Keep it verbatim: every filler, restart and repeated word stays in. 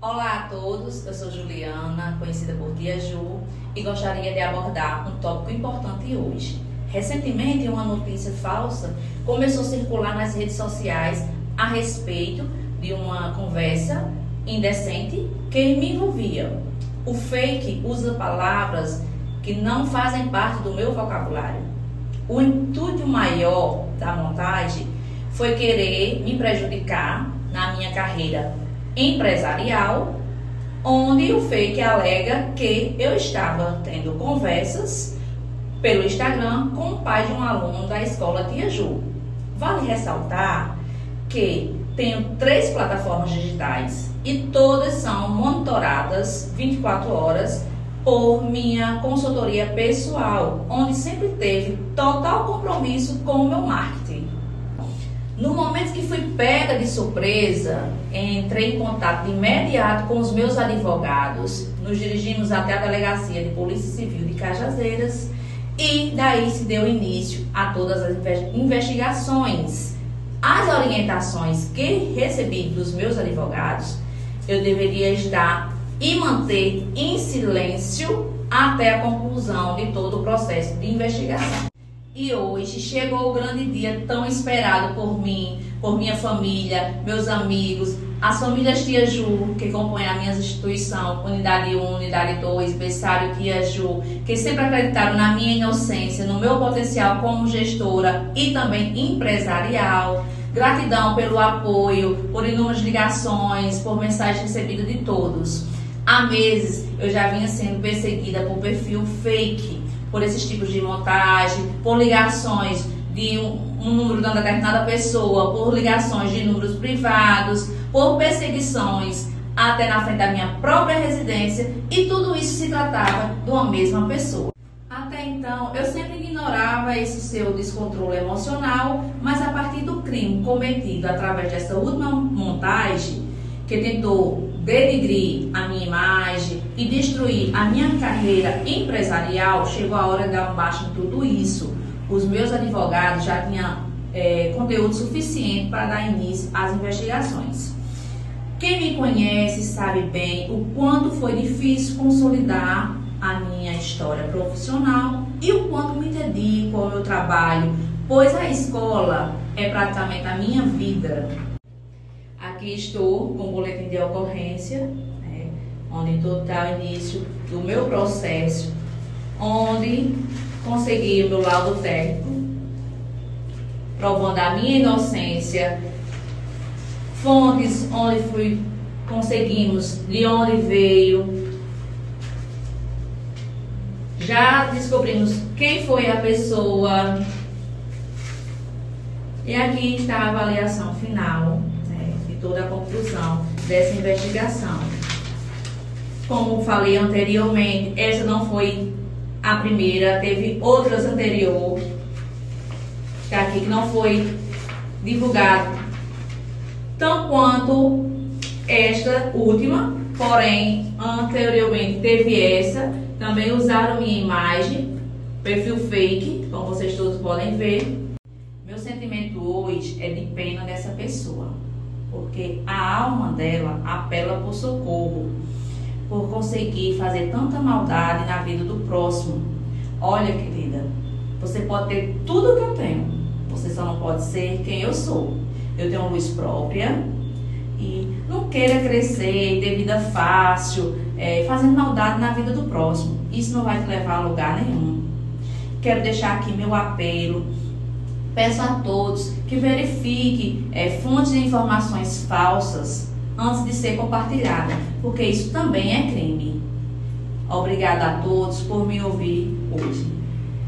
Olá a todos, eu sou Juliana, conhecida por Tia Ju, e gostaria de abordar um tópico importante hoje. Recentemente, uma notícia falsa começou a circular nas redes sociais a respeito de uma conversa indecente que me envolvia. O fake usa palavras que não fazem parte do meu vocabulário. O intuito maior da montagem foi querer me prejudicar na minha carreira empresarial, onde o fake alega que eu estava tendo conversas pelo Instagram com o pai de um aluno da escola Tia Ju. Vale ressaltar que tenho três plataformas digitais e todas são monitoradas vinte e quatro horas por minha consultoria pessoal, onde sempre teve total compromisso com o meu marketing. No momento que fui pega de surpresa, entrei em contato de imediato com os meus advogados, nos dirigimos até a Delegacia de Polícia Civil de Cajazeiras e daí se deu início a todas as investigações. As orientações que recebi dos meus advogados, eu deveria estar e manter em silêncio até a conclusão de todo o processo de investigação. E hoje chegou o grande dia tão esperado por mim, por minha família, meus amigos, as famílias Tia Ju, que compõem a minha instituição, Unidade um, Unidade dois, Bessário Tia Ju, que sempre acreditaram na minha inocência, no meu potencial como gestora e também empresarial. Gratidão pelo apoio, por inúmeras ligações, por mensagem recebida de todos. Há meses eu já vinha sendo perseguida por perfil fake, por esses tipos de montagem, por ligações de um, um número de uma determinada pessoa, por ligações de números privados, por perseguições até na frente da minha própria residência, e tudo isso se tratava de uma mesma pessoa. Até então, eu sempre ignorava esse seu descontrole emocional, mas a partir do crime cometido através dessa última montagem, que tentou denegrir a minha imagem e destruir a minha carreira empresarial, chegou a hora de dar um baixo em tudo isso. Os meus advogados já tinham é, conteúdo suficiente para dar início às investigações. Quem me conhece sabe bem o quanto foi difícil consolidar a minha história profissional e o quanto me dedico ao meu trabalho, pois a escola é praticamente a minha vida. Aqui estou com o boletim de ocorrência, né, onde dá o início do meu processo, onde consegui o meu laudo técnico, provando a minha inocência, fontes onde fui, conseguimos de onde veio, já descobrimos quem foi a pessoa, e aqui está a avaliação final, né, de toda a conclusão dessa investigação. Como falei anteriormente, essa não foi a primeira, teve outras anterior, tá aqui, que não foi divulgado tão quanto esta última, porém anteriormente teve essa, também usaram minha imagem, perfil fake, como vocês todos podem ver. Meu sentimento hoje é de pena dessa pessoa, porque a alma dela apela por socorro, por conseguir fazer tanta maldade na vida do próximo. Olha, querida, você pode ter tudo que eu tenho, você só não pode ser quem eu sou. Eu tenho luz própria e não queira crescer, ter vida fácil, é, fazendo maldade na vida do próximo. Isso não vai te levar a lugar nenhum. Quero deixar aqui meu apelo. Peço a todos que verifiquem é, fontes de informações falsas antes de ser compartilhada, porque isso também é crime. Obrigada a todos por me ouvir hoje.